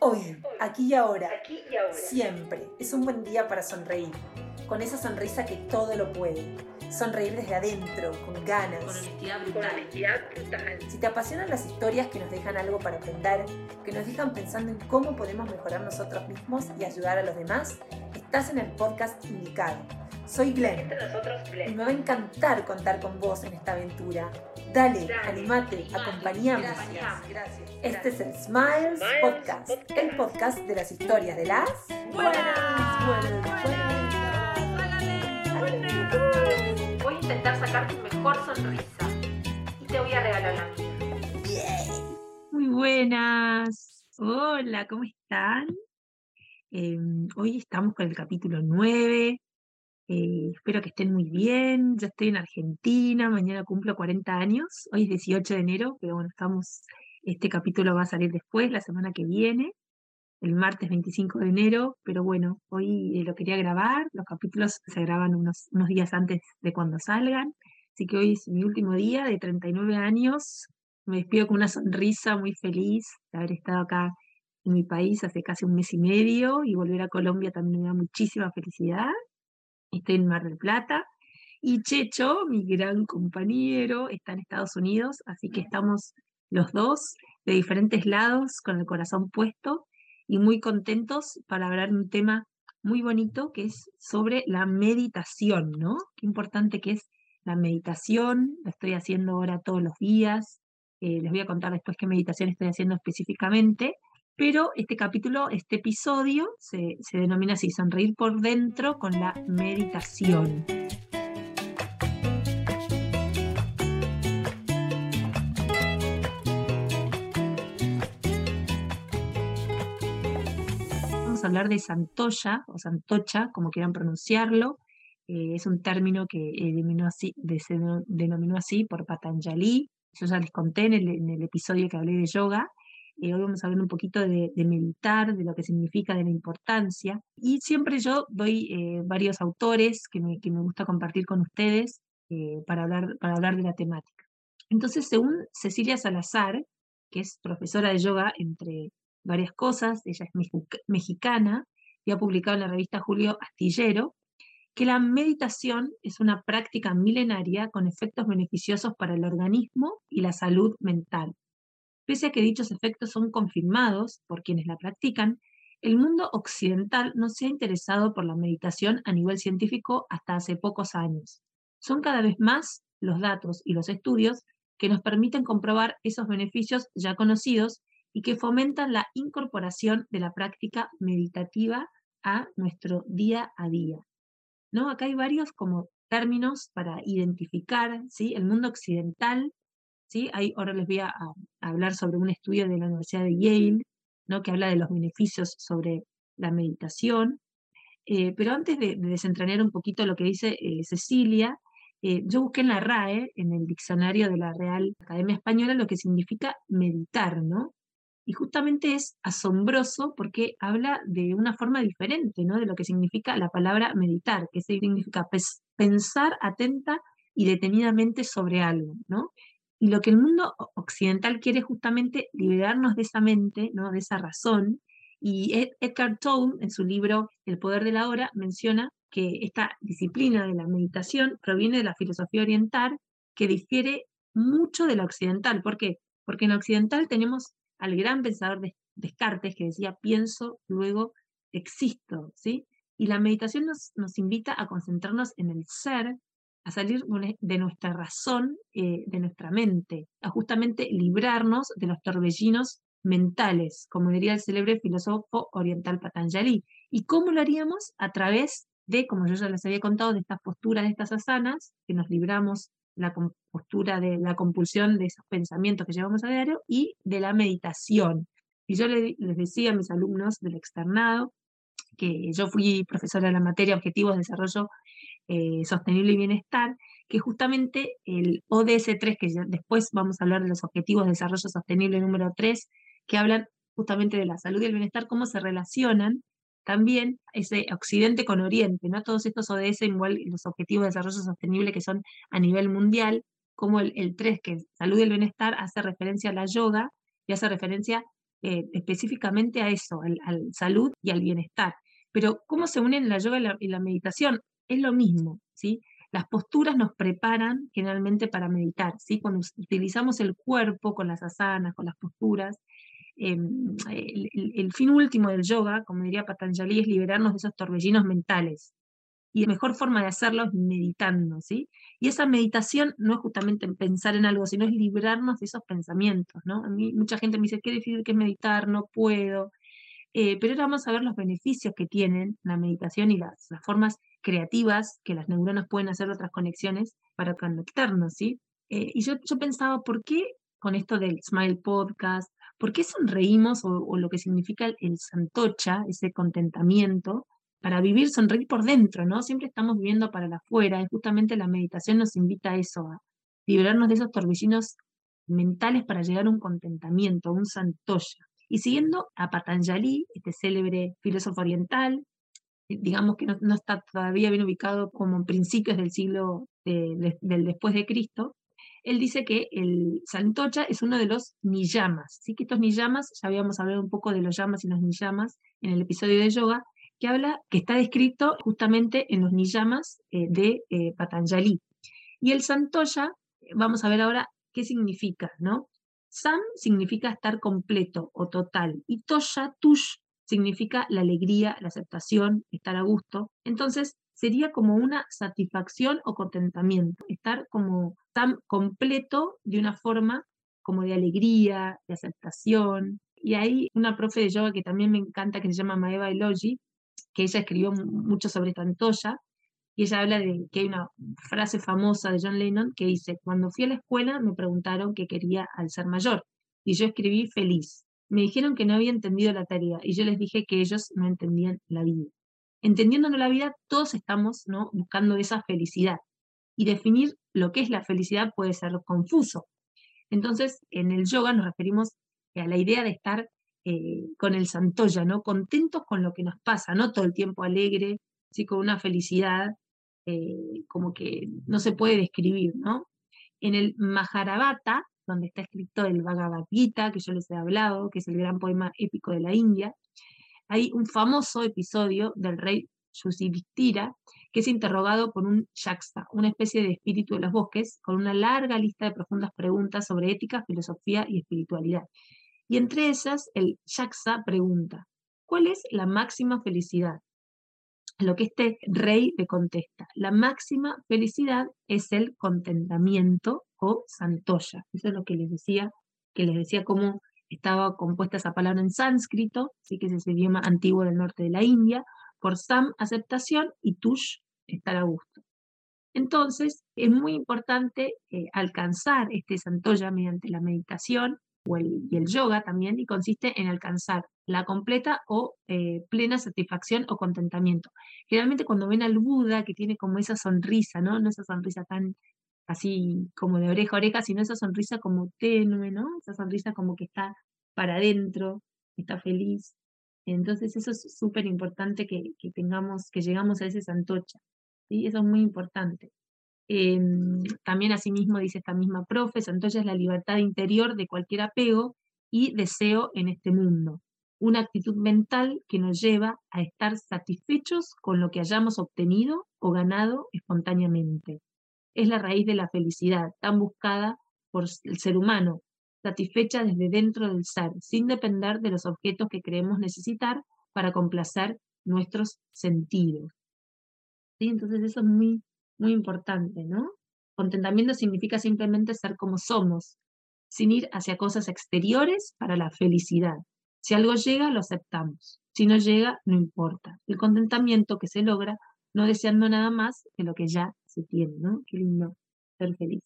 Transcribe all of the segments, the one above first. Hoy, aquí y ahora, siempre es un buen día para sonreír, con esa sonrisa que todo lo puede. Sonreír desde adentro, con ganas. Con honestidad brutal. Si te apasionan las historias que nos dejan algo para aprender, que nos dejan pensando en cómo podemos mejorar nosotros mismos y ayudar a los demás, estás en el podcast indicado. Soy Glenn. Y me va a encantar contar con vos en esta aventura. Dale, animate, acompañamos. Gracias. Este es el Smiles Podcast, el podcast de las historias de las buenas. Voy a intentar sacar tu mejor sonrisa y te voy a regalar la mía. Yeah. Muy buenas. Hola, ¿cómo están? Hoy estamos con el capítulo 9. Espero que estén muy bien. Yo estoy en Argentina, mañana cumplo 40 años. Hoy es 18 de enero, pero bueno, este capítulo va a salir después, la semana que viene. El martes 25 de enero, pero bueno, hoy lo quería grabar, los capítulos se graban unos días antes de cuando salgan, así que hoy es mi último día de 39 años, me despido con una sonrisa muy feliz de haber estado acá en mi país hace casi un mes y medio, y volver a Colombia también me da muchísima felicidad, estoy en Mar del Plata, y Checho, mi gran compañero, está en Estados Unidos, así que estamos los dos de diferentes lados con el corazón puesto, y muy contentos para hablar de un tema muy bonito que es sobre la meditación, ¿no? Qué importante que es la meditación, la estoy haciendo ahora todos los días, les voy a contar después qué meditación estoy haciendo específicamente, pero este episodio, se denomina así, sonreír por dentro con la meditación. Hablar de Santosha o Santocha, como quieran pronunciarlo, es un término que se denominó así por Patanjali. Yo ya les conté en el episodio que hablé de yoga. Hoy vamos a hablar un poquito de meditar, de lo que significa, de la importancia. Y siempre yo doy varios autores que me gusta compartir con ustedes para hablar de la temática. Entonces, según Cecilia Salazar, que es profesora de yoga, entre varias cosas, ella es mexicana y ha publicado en la revista Julio Astillero, que la meditación es una práctica milenaria con efectos beneficiosos para el organismo y la salud mental. Pese a que dichos efectos son confirmados por quienes la practican, el mundo occidental no se ha interesado por la meditación a nivel científico hasta hace pocos años. Son cada vez más los datos y los estudios que nos permiten comprobar esos beneficios ya conocidos y que fomentan la incorporación de la práctica meditativa a nuestro día a día, ¿no? Acá hay varios como términos para identificar, ¿sí? El mundo occidental, ¿sí? Ahí ahora les voy a hablar sobre un estudio de la Universidad de Yale, ¿no? Que habla de los beneficios sobre la meditación. Pero antes de desentrañar un poquito lo que dice Cecilia, yo busqué en la RAE, en el diccionario de la Real Academia Española, lo que significa meditar, ¿no? Y justamente es asombroso porque habla de una forma diferente, ¿no? De lo que significa la palabra meditar, que significa pensar atenta y detenidamente sobre algo, ¿no? Y lo que el mundo occidental quiere es justamente liberarnos de esa mente, ¿no? De esa razón. Y Eckhart Tolle, en su libro El Poder de la Hora, menciona que esta disciplina de la meditación proviene de la filosofía oriental, que difiere mucho de la occidental. ¿Por qué? Porque en la occidental tenemos al gran pensador Descartes, que decía, pienso, luego existo, ¿sí? Y la meditación nos invita a concentrarnos en el ser, a salir de nuestra razón, de nuestra mente, a justamente librarnos de los torbellinos mentales, como diría el célebre filósofo oriental Patanjali. ¿Y cómo lo haríamos? A través de, como yo ya les había contado, de estas posturas, de estas asanas, que nos libramos la postura de la compulsión de esos pensamientos que llevamos a diario y de la meditación. Y yo les decía a mis alumnos del externado que yo fui profesora de la materia Objetivos, Desarrollo Sostenible y Bienestar, que justamente el ODS 3, que después vamos a hablar de los Objetivos de Desarrollo Sostenible número 3, que hablan justamente de la salud y el bienestar, cómo se relacionan también ese Occidente con Oriente, ¿no? Todos estos ODS, igual los Objetivos de Desarrollo Sostenible que son a nivel mundial, como el 3, que es Salud y el Bienestar, hace referencia a la yoga y hace referencia específicamente a eso, al salud y al bienestar. Pero ¿cómo se unen la yoga y la meditación? Es lo mismo, ¿sí? Las posturas nos preparan generalmente para meditar, ¿sí? Cuando utilizamos el cuerpo con las asanas, con las posturas, el fin último del yoga, como diría Patanjali, es liberarnos de esos torbellinos mentales. Y la mejor forma de hacerlo es meditando, ¿sí? Y esa meditación no es justamente pensar en algo, sino es librarnos de esos pensamientos, ¿no? A mí mucha gente me dice, ¿qué difícil que es meditar? No puedo. Pero ahora vamos a ver los beneficios que tienen la meditación y las formas creativas que las neuronas pueden hacer otras conexiones para conectarnos, ¿sí? Y yo pensaba, ¿por qué con esto del Smile Podcast? ¿Por qué sonreímos o lo que significa el Santosha, ese contentamiento? Para vivir, sonreír por dentro, ¿no? Siempre estamos viviendo para afuera, y justamente la meditación nos invita a eso, a liberarnos de esos torbellinos mentales para llegar a un contentamiento, a un Santosha. Y siguiendo a Patanjali, este célebre filósofo oriental, digamos que no está todavía bien ubicado como en principios del siglo del después de Cristo, él dice que el Santosha es uno de los niyamas, ¿sí? Que estos niyamas, ya habíamos hablado un poco de los yamas y los niyamas en el episodio de yoga, que habla, que está descrito justamente en los niyamas de Patanjali. Y el Santosha, vamos a ver ahora qué significa, ¿no? Sam significa estar completo o total, y Tosha, Tush, significa la alegría, la aceptación, estar a gusto. Entonces, sería como una satisfacción o contentamiento, estar como Sam completo de una forma como de alegría, de aceptación. Y hay una profe de yoga que también me encanta, que se llama Maeva Eloji, que ella escribió mucho sobre Santosha, y ella habla de que hay una frase famosa de John Lennon que dice, cuando fui a la escuela me preguntaron qué quería al ser mayor, y yo escribí feliz. Me dijeron que no había entendido la tarea, y yo les dije que ellos no entendían la vida. Entendiéndonos la vida, todos estamos, ¿no?, buscando esa felicidad, y definir lo que es la felicidad puede ser confuso. Entonces, en el yoga nos referimos a la idea de estar con el Santosha, ¿no? Contentos con lo que nos pasa, no todo el tiempo alegre, sí, con una felicidad como que no se puede describir, ¿no? En el Mahabharata, donde está escrito el Bhagavad Gita, que yo les he hablado, que es el gran poema épico de la India, hay un famoso episodio del rey Yudhisthira, que es interrogado por un yaksa, una especie de espíritu de los bosques, con una larga lista de profundas preguntas sobre ética, filosofía y espiritualidad. Y entre esas, el yaksa pregunta, ¿cuál es la máxima felicidad? A lo que este rey le contesta, la máxima felicidad es el contentamiento o Santosha. Eso es lo que les decía cómo estaba compuesta esa palabra en sánscrito, sí, que es ese idioma antiguo del norte de la India, por Sam, aceptación, y Tush, estar a gusto. Entonces, es muy importante alcanzar este Santosha mediante la meditación, y el yoga también, y consiste en alcanzar la completa o plena satisfacción o contentamiento. Generalmente cuando ven al Buda, que tiene como esa sonrisa, ¿no? No esa sonrisa tan así como de oreja a oreja, sino esa sonrisa como tenue, ¿no? Esa sonrisa como que está para adentro, está feliz. Entonces eso es súper importante que llegamos a ese Santosha, ¿sí? Eso es muy importante. También asimismo dice esta misma profe, Santosha es la libertad interior de cualquier apego y deseo en este mundo, una actitud mental que nos lleva a estar satisfechos con lo que hayamos obtenido o ganado espontáneamente. Es la raíz de la felicidad tan buscada por el ser humano, satisfecha desde dentro del ser, sin depender de los objetos que creemos necesitar para complacer nuestros sentidos, ¿sí? Entonces eso es muy importante, ¿no? Contentamiento significa simplemente ser como somos, sin ir hacia cosas exteriores para la felicidad. Si algo llega, lo aceptamos. Si no llega, no importa. El contentamiento que se logra no deseando nada más que lo que ya se tiene, ¿no? Qué lindo ser feliz.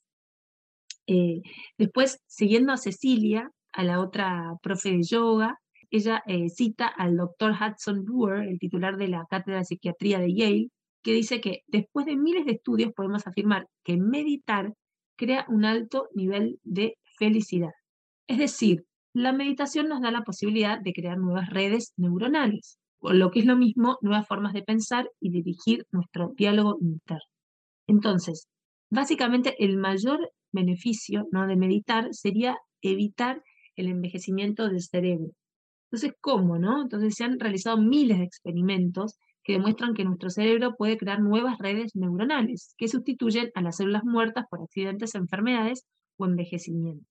Después, siguiendo a Cecilia, a la otra profe de yoga, ella cita al doctor Hudson Brewer, el titular de la Cátedra de Psiquiatría de Yale, que dice que después de miles de estudios podemos afirmar que meditar crea un alto nivel de felicidad. Es decir, la meditación nos da la posibilidad de crear nuevas redes neuronales, o lo que es lo mismo, nuevas formas de pensar y dirigir nuestro diálogo interno. Entonces, básicamente el mayor beneficio, ¿no?, de meditar sería evitar el envejecimiento del cerebro, Entonces, ¿cómo, no? Entonces se han realizado miles de experimentos que demuestran que nuestro cerebro puede crear nuevas redes neuronales que sustituyen a las células muertas por accidentes, enfermedades o envejecimiento.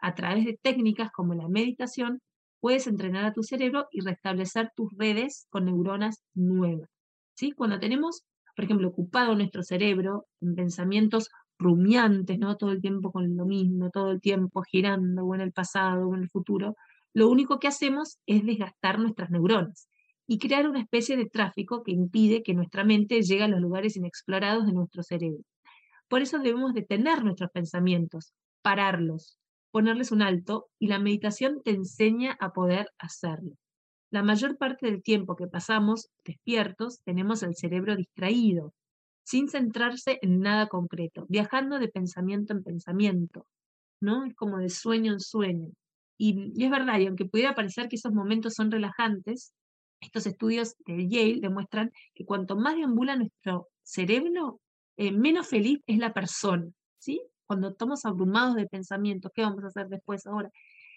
A través de técnicas como la meditación, puedes entrenar a tu cerebro y restablecer tus redes con neuronas nuevas, ¿sí? Cuando tenemos, por ejemplo, ocupado nuestro cerebro en pensamientos rumiantes, ¿no? Todo el tiempo con lo mismo, todo el tiempo girando, o en el pasado, o en el futuro, lo único que hacemos es desgastar nuestras neuronas y crear una especie de tráfico que impide que nuestra mente llegue a los lugares inexplorados de nuestro cerebro. Por eso debemos detener nuestros pensamientos, pararlos, ponerles un alto, y la meditación te enseña a poder hacerlo. La mayor parte del tiempo que pasamos despiertos tenemos el cerebro distraído, sin centrarse en nada concreto, viajando de pensamiento en pensamiento, ¿no? Es como de sueño en sueño. Y es verdad, y aunque pudiera parecer que esos momentos son relajantes, estos estudios de Yale demuestran que cuanto más deambula nuestro cerebro, menos feliz es la persona, ¿sí? Cuando estamos abrumados de pensamientos, ¿qué vamos a hacer después ahora?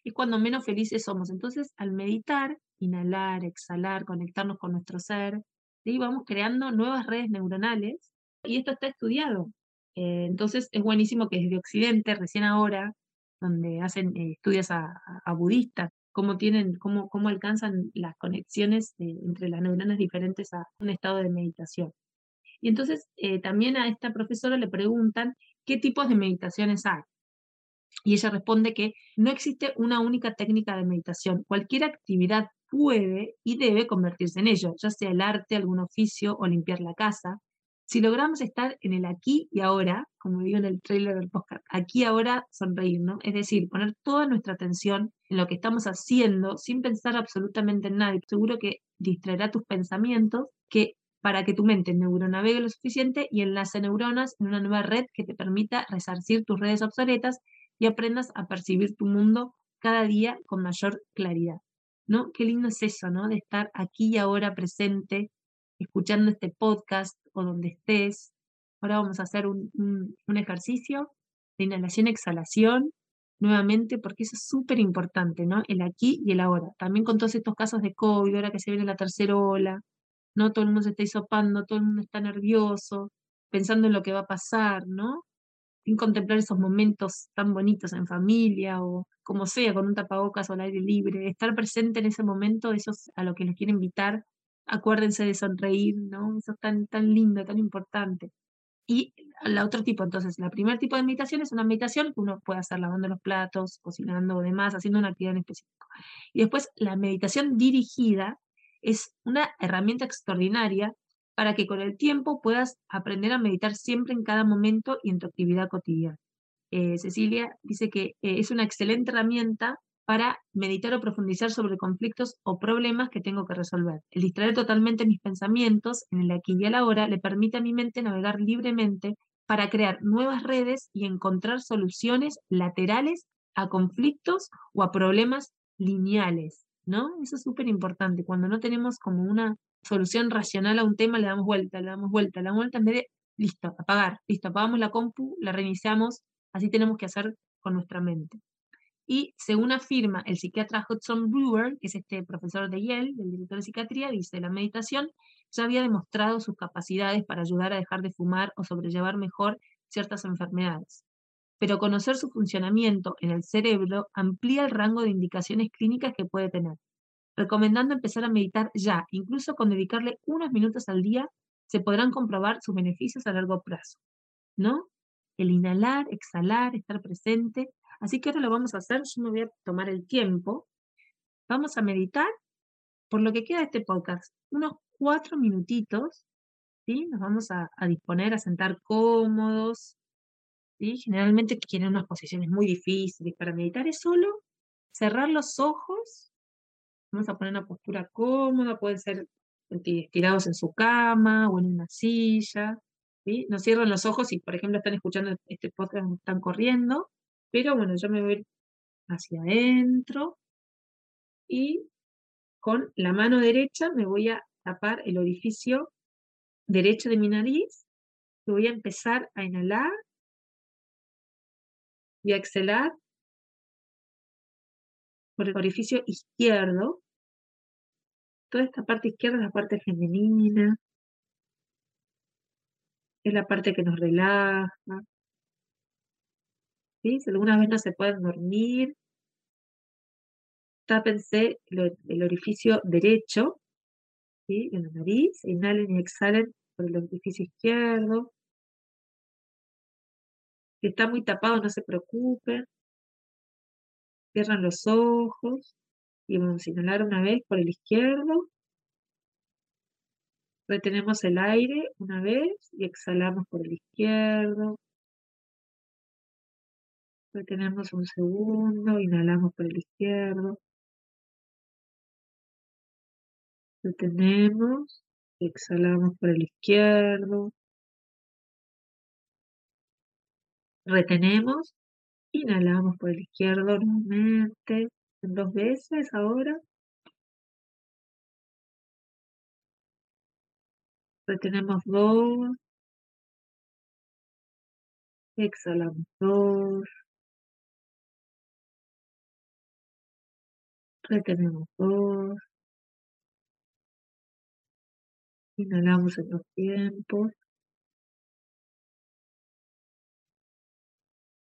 Es cuando menos felices somos. Entonces, al meditar, inhalar, exhalar, conectarnos con nuestro ser, ¿sí? Vamos creando nuevas redes neuronales, y esto está estudiado. Entonces, es buenísimo que desde Occidente, recién ahora, donde hacen estudios a budistas, cómo alcanzan las conexiones entre las neuronas diferentes a un estado de meditación. Y entonces también a esta profesora le preguntan qué tipos de meditaciones hay. Y ella responde que no existe una única técnica de meditación. Cualquier actividad puede y debe convertirse en ello, ya sea el arte, algún oficio o limpiar la casa. Si logramos estar en el aquí y ahora, como digo en el trailer del podcast, aquí y ahora sonreír, ¿no? Es decir, poner toda nuestra atención en lo que estamos haciendo sin pensar absolutamente en nada. Seguro que distraerá tus pensamientos para que tu mente neuronavegue lo suficiente y enlace neuronas en una nueva red que te permita resarcir tus redes obsoletas y aprendas a percibir tu mundo cada día con mayor claridad, ¿no? Qué lindo es eso, ¿no? De estar aquí y ahora presente, escuchando este podcast o donde estés. Ahora vamos a hacer un ejercicio de inhalación-exhalación nuevamente, porque eso es súper importante, ¿no? El aquí y el ahora. También con todos estos casos de COVID, ahora que se viene la tercera ola, ¿no? Todo el mundo se está hisopando, todo el mundo está nervioso, pensando en lo que va a pasar, ¿no? Sin contemplar esos momentos tan bonitos en familia o como sea, con un tapabocas o al aire libre. Estar presente en ese momento, eso es a lo que les quiero invitar. Acuérdense de sonreír, ¿no? Eso es tan, tan lindo, tan importante. Y el otro tipo, entonces, el primer tipo de meditación es una meditación que uno puede hacer lavando los platos, cocinando o demás, haciendo una actividad en específico. Y después, la meditación dirigida es una herramienta extraordinaria para que con el tiempo puedas aprender a meditar siempre, en cada momento y en tu actividad cotidiana. Cecilia dice que es una excelente herramienta para meditar o profundizar sobre conflictos o problemas que tengo que resolver. El distraer totalmente mis pensamientos en el aquí y el ahora le permite a mi mente navegar libremente para crear nuevas redes y encontrar soluciones laterales a conflictos o a problemas lineales, ¿no? Eso es súper importante. Cuando no tenemos como una solución racional a un tema, le damos vuelta, le damos vuelta, le damos vuelta, en vez de, listo, apagar, listo, apagamos la compu, la reiniciamos, así tenemos que hacer con nuestra mente. Y según afirma el psiquiatra Hudson Brewer, que es este profesor de Yale, el director de psiquiatría, dice, la meditación ya había demostrado sus capacidades para ayudar a dejar de fumar o sobrellevar mejor ciertas enfermedades. Pero conocer su funcionamiento en el cerebro amplía el rango de indicaciones clínicas que puede tener, recomendando empezar a meditar ya. Incluso con dedicarle unos minutos al día se podrán comprobar sus beneficios a largo plazo, ¿no? El inhalar, exhalar, estar presente. Así que ahora lo vamos a hacer, yo me voy a tomar el tiempo. Vamos a meditar, por lo que queda de este podcast, unos 4 minutitos, ¿sí? Nos vamos a disponer a sentar cómodos, ¿sí? Generalmente tienen unas posiciones muy difíciles para meditar, es solo cerrar los ojos. Vamos a poner una postura cómoda, pueden ser estirados en su cama o en una silla, ¿sí? No cierran los ojos si, por ejemplo, están escuchando este podcast o están corriendo. Pero bueno, yo me voy hacia adentro y con la mano derecha me voy a tapar el orificio derecho de mi nariz. Y voy a empezar a inhalar y a exhalar por el orificio izquierdo, Toda esta parte izquierda es la parte femenina, es la parte que nos relaja. ¿Sí? Si alguna vez no se pueden dormir, tápense el orificio derecho, ¿sí?, en la nariz, inhalen y exhalen por el orificio izquierdo. Si está muy tapado, no se preocupen. Cierran los ojos y vamos a inhalar una vez por el izquierdo. Retenemos el aire una vez y exhalamos por el izquierdo. Retenemos un segundo, inhalamos por el izquierdo. Retenemos, exhalamos por el izquierdo. Retenemos, inhalamos por el izquierdo nuevamente, dos veces ahora. Retenemos dos. Exhalamos dos. Retenemos dos. Inhalamos en dos tiempos.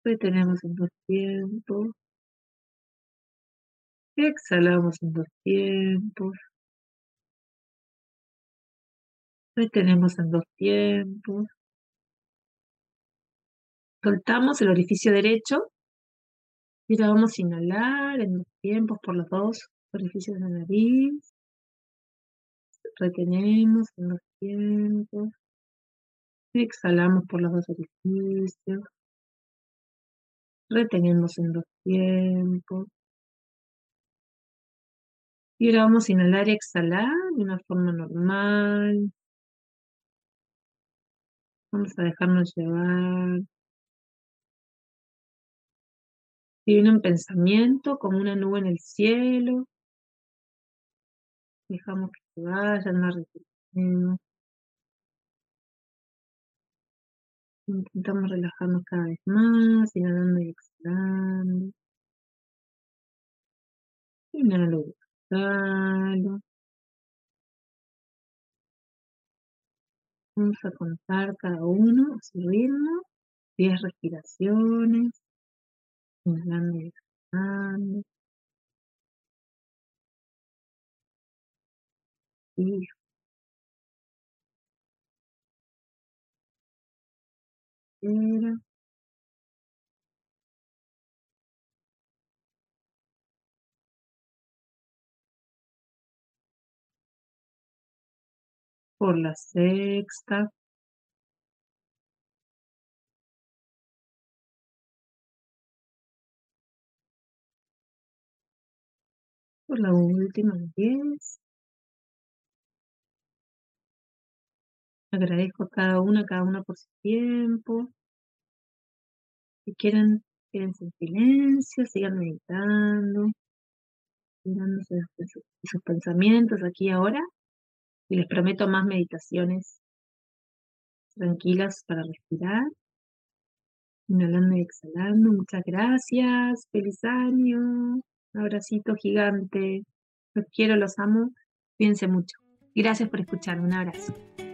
Retenemos en dos tiempos. Exhalamos en dos tiempos. Retenemos en dos tiempos. Soltamos el orificio derecho. Y ahora vamos a inhalar en dos tiempos por los dos orificios de la nariz. Retenemos en dos tiempos. Exhalamos por los dos orificios. Retenemos en dos tiempos. Y ahora vamos a inhalar y exhalar de una forma normal. Vamos a dejarnos llevar. Si viene un pensamiento como una nube en el cielo, dejamos que se vaya, no retenemos. Intentamos relajarnos cada vez más, inhalando y exhalando. Inhalo y exhalo. Vamos a contar cada uno a su ritmo, 10 respiraciones, inhalando y exhalando. Y era. Por la sexta. Por la última 10. Agradezco a cada una por su tiempo. Si quieren, quédense en silencio, sigan meditando, mirándose sus pensamientos aquí ahora. Y les prometo más meditaciones tranquilas para respirar. Inhalando y exhalando. Muchas gracias. Feliz año. Un abracito gigante. Los quiero, los amo. Cuídense mucho. Gracias por escuchar. Un abrazo.